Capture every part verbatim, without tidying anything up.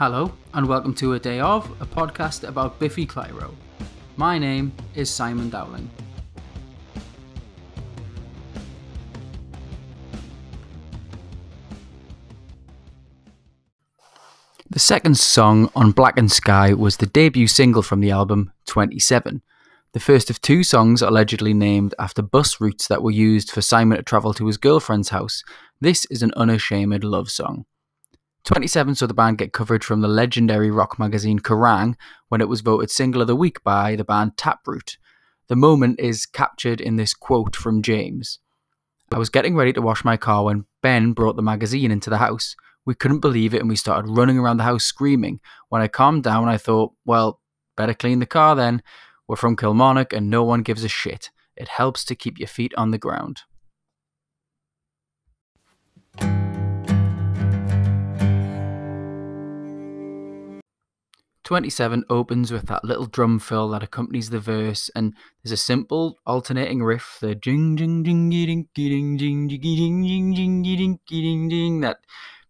Hello, and welcome to A Day Of, a podcast about Biffy Clyro. My name is Simon Dowling. The second song on Blackened Sky was the debut single from the album, twenty-seven. The first of two songs allegedly named after bus routes that were used for Simon to travel to his girlfriend's house. This is an unashamed love song. twenty-seven saw the band get coverage from the legendary rock magazine Kerrang when it was voted Single of the Week by the band Taproot. The moment is captured in this quote from James. "I was getting ready to wash my car when Ben brought the magazine into the house. We couldn't believe it and we started running around the house screaming. When I calmed down, I thought, well, better clean the car then. We're from Kilmarnock and no one gives a shit. It helps to keep your feet on the ground." twenty-seven opens with that little drum fill that accompanies the verse, and there's a simple alternating riff, the jing jing jing ding ding ding ding ding ding ding ding ding, that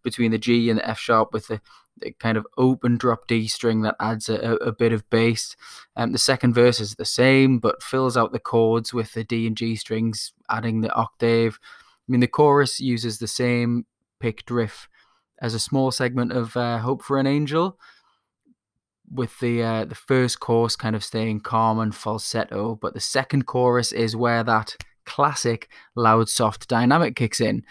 between the G and the F sharp with the, the kind of open drop D string that adds a, a bit of bass. Um, the second verse is the same but fills out the chords with the D and G strings, adding the octave. I mean, the chorus uses the same picked riff as a small segment of uh, Hope for an Angel, with the uh, the first chorus kind of staying calm and falsetto, but the second chorus is where that classic loud soft dynamic kicks in.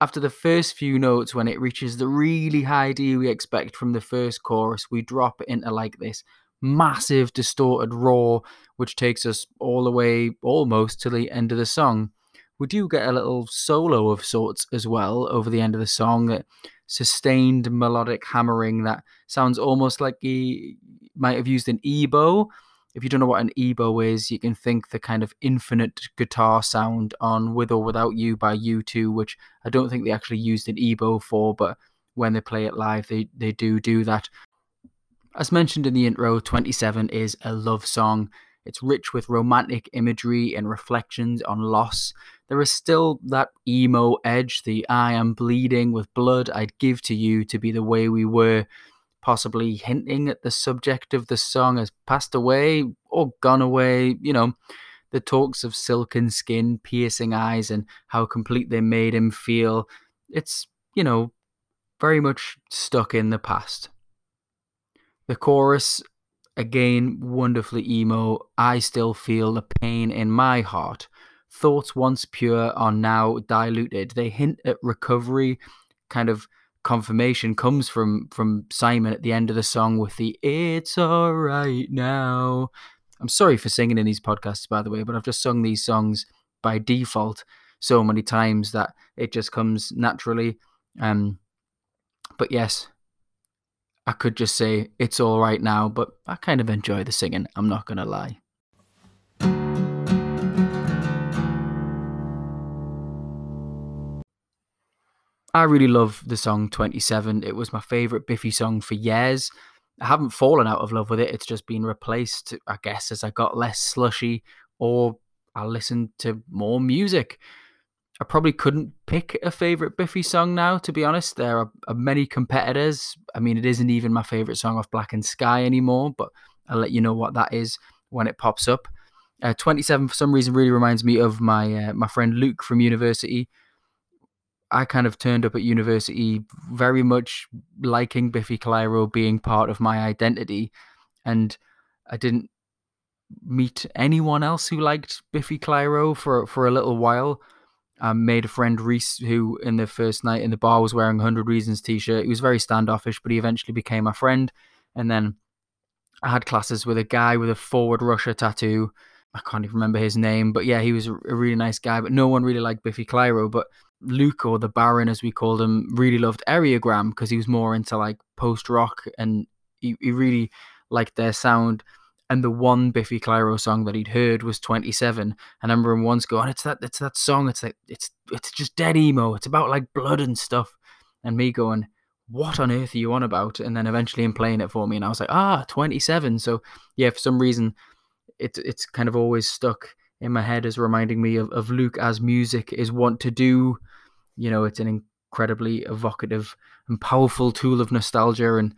After the first few notes, when it reaches the really high D we expect from the first chorus, we drop into like this massive distorted roar, which takes us all the way almost to the end of the song. We do get a little solo of sorts as well over the end of the song, that sustained melodic hammering that sounds almost like he might have used an E-bow. If you don't know what an E-bow is, you can think the kind of infinite guitar sound on With or Without You by U two, which I don't think they actually used an E-bow for, but when they play it live, they, they do do that. As mentioned in the intro, twenty-seven is a love song. It's rich with romantic imagery and reflections on loss. There is still that emo edge, the "I am bleeding with blood I'd give to you to be the way we were," possibly hinting at the subject of the song has passed away or gone away. You know, the talks of silken skin, piercing eyes, and how complete they made him feel. It's, you know, very much stuck in the past. The chorus, again, wonderfully emo. "I still feel the pain in my heart. Thoughts once pure are now diluted." They hint at recovery. Kind of confirmation comes from, from Simon at the end of the song with the "It's all right now." I'm sorry for singing in these podcasts, by the way, but I've just sung these songs by default so many times that it just comes naturally. Um, but yes, I could just say "it's all right now," but I kind of enjoy the singing, I'm not going to lie. I really love the song twenty-seven. It was my favourite Biffy song for years. I haven't fallen out of love with it. It's just been replaced, I guess, as I got less slushy or I listened to more music. I probably couldn't pick a favourite Biffy song now, to be honest. There are many competitors. I mean, it isn't even my favourite song off Blackened Sky anymore, but I'll let you know what that is when it pops up. Uh, twenty-seven, for some reason, really reminds me of my uh, my friend Luke from university. I kind of turned up at university very much liking Biffy Clyro being part of my identity, and I didn't meet anyone else who liked Biffy Clyro for, for a little while. I made a friend, Reese, who in the first night in the bar was wearing a Hundred Reasons t-shirt. He was very standoffish, but he eventually became my friend. And then I had classes with a guy with a Forward Russia tattoo. I can't even remember his name, but yeah, he was a really nice guy, but no one really liked Biffy Clyro. But Luke, or the Baron as we called him, really loved Areogram because he was more into like post-rock, and he, he really liked their sound. And the one Biffy Clyro song that he'd heard was twenty-seven. I remember him once going, it's that it's that song, it's like, it's it's just dead emo, it's about like blood and stuff. And me going, what on earth are you on about? And then eventually him playing it for me, and I was like, ah, twenty-seven. So yeah, for some reason, it, it's kind of always stuck in my head as reminding me of, of Luke, as music is wont to do. You know, it's an incredibly evocative and powerful tool of nostalgia, and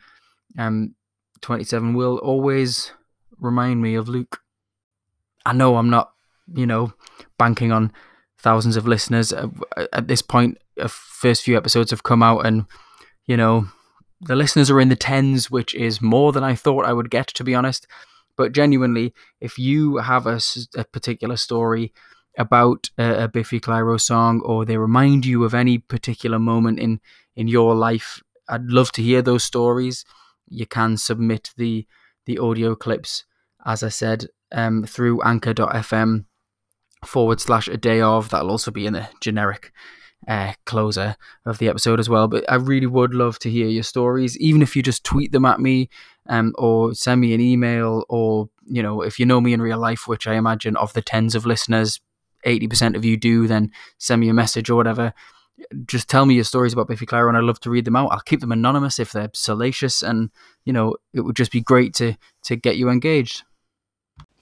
um, twenty-seven will always remind me of Luke. I know I'm not, you know, banking on thousands of listeners. At this point, the first few episodes have come out and, you know, the listeners are in the tens, which is more than I thought I would get, to be honest. But genuinely, if you have a, a particular story about a, a Biffy Clyro song, or they remind you of any particular moment in, in your life, I'd love to hear those stories. You can submit the the audio clips, as I said, um, through anchor dot f m forward slash a day of. That'll also be in the generic uh, closer of the episode as well. But I really would love to hear your stories, even if you just tweet them at me, um, or send me an email, or, you know, if you know me in real life, which I imagine of the tens of listeners, eighty percent of you do, then send me a message or whatever. Just tell me your stories about Biffy Clyro and I'd love to read them out. I'll keep them anonymous if they're salacious, and, you know, it would just be great to to get you engaged.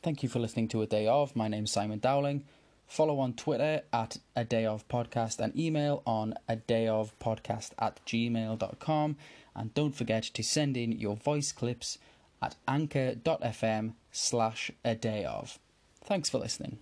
Thank you for listening to A Day Of. My name's Simon Dowling. Follow on Twitter at A Day Of Podcast and email on a day of podcast at gmail dot com. And don't forget to send in your voice clips at anchor dot f m slash a day of. Thanks for listening.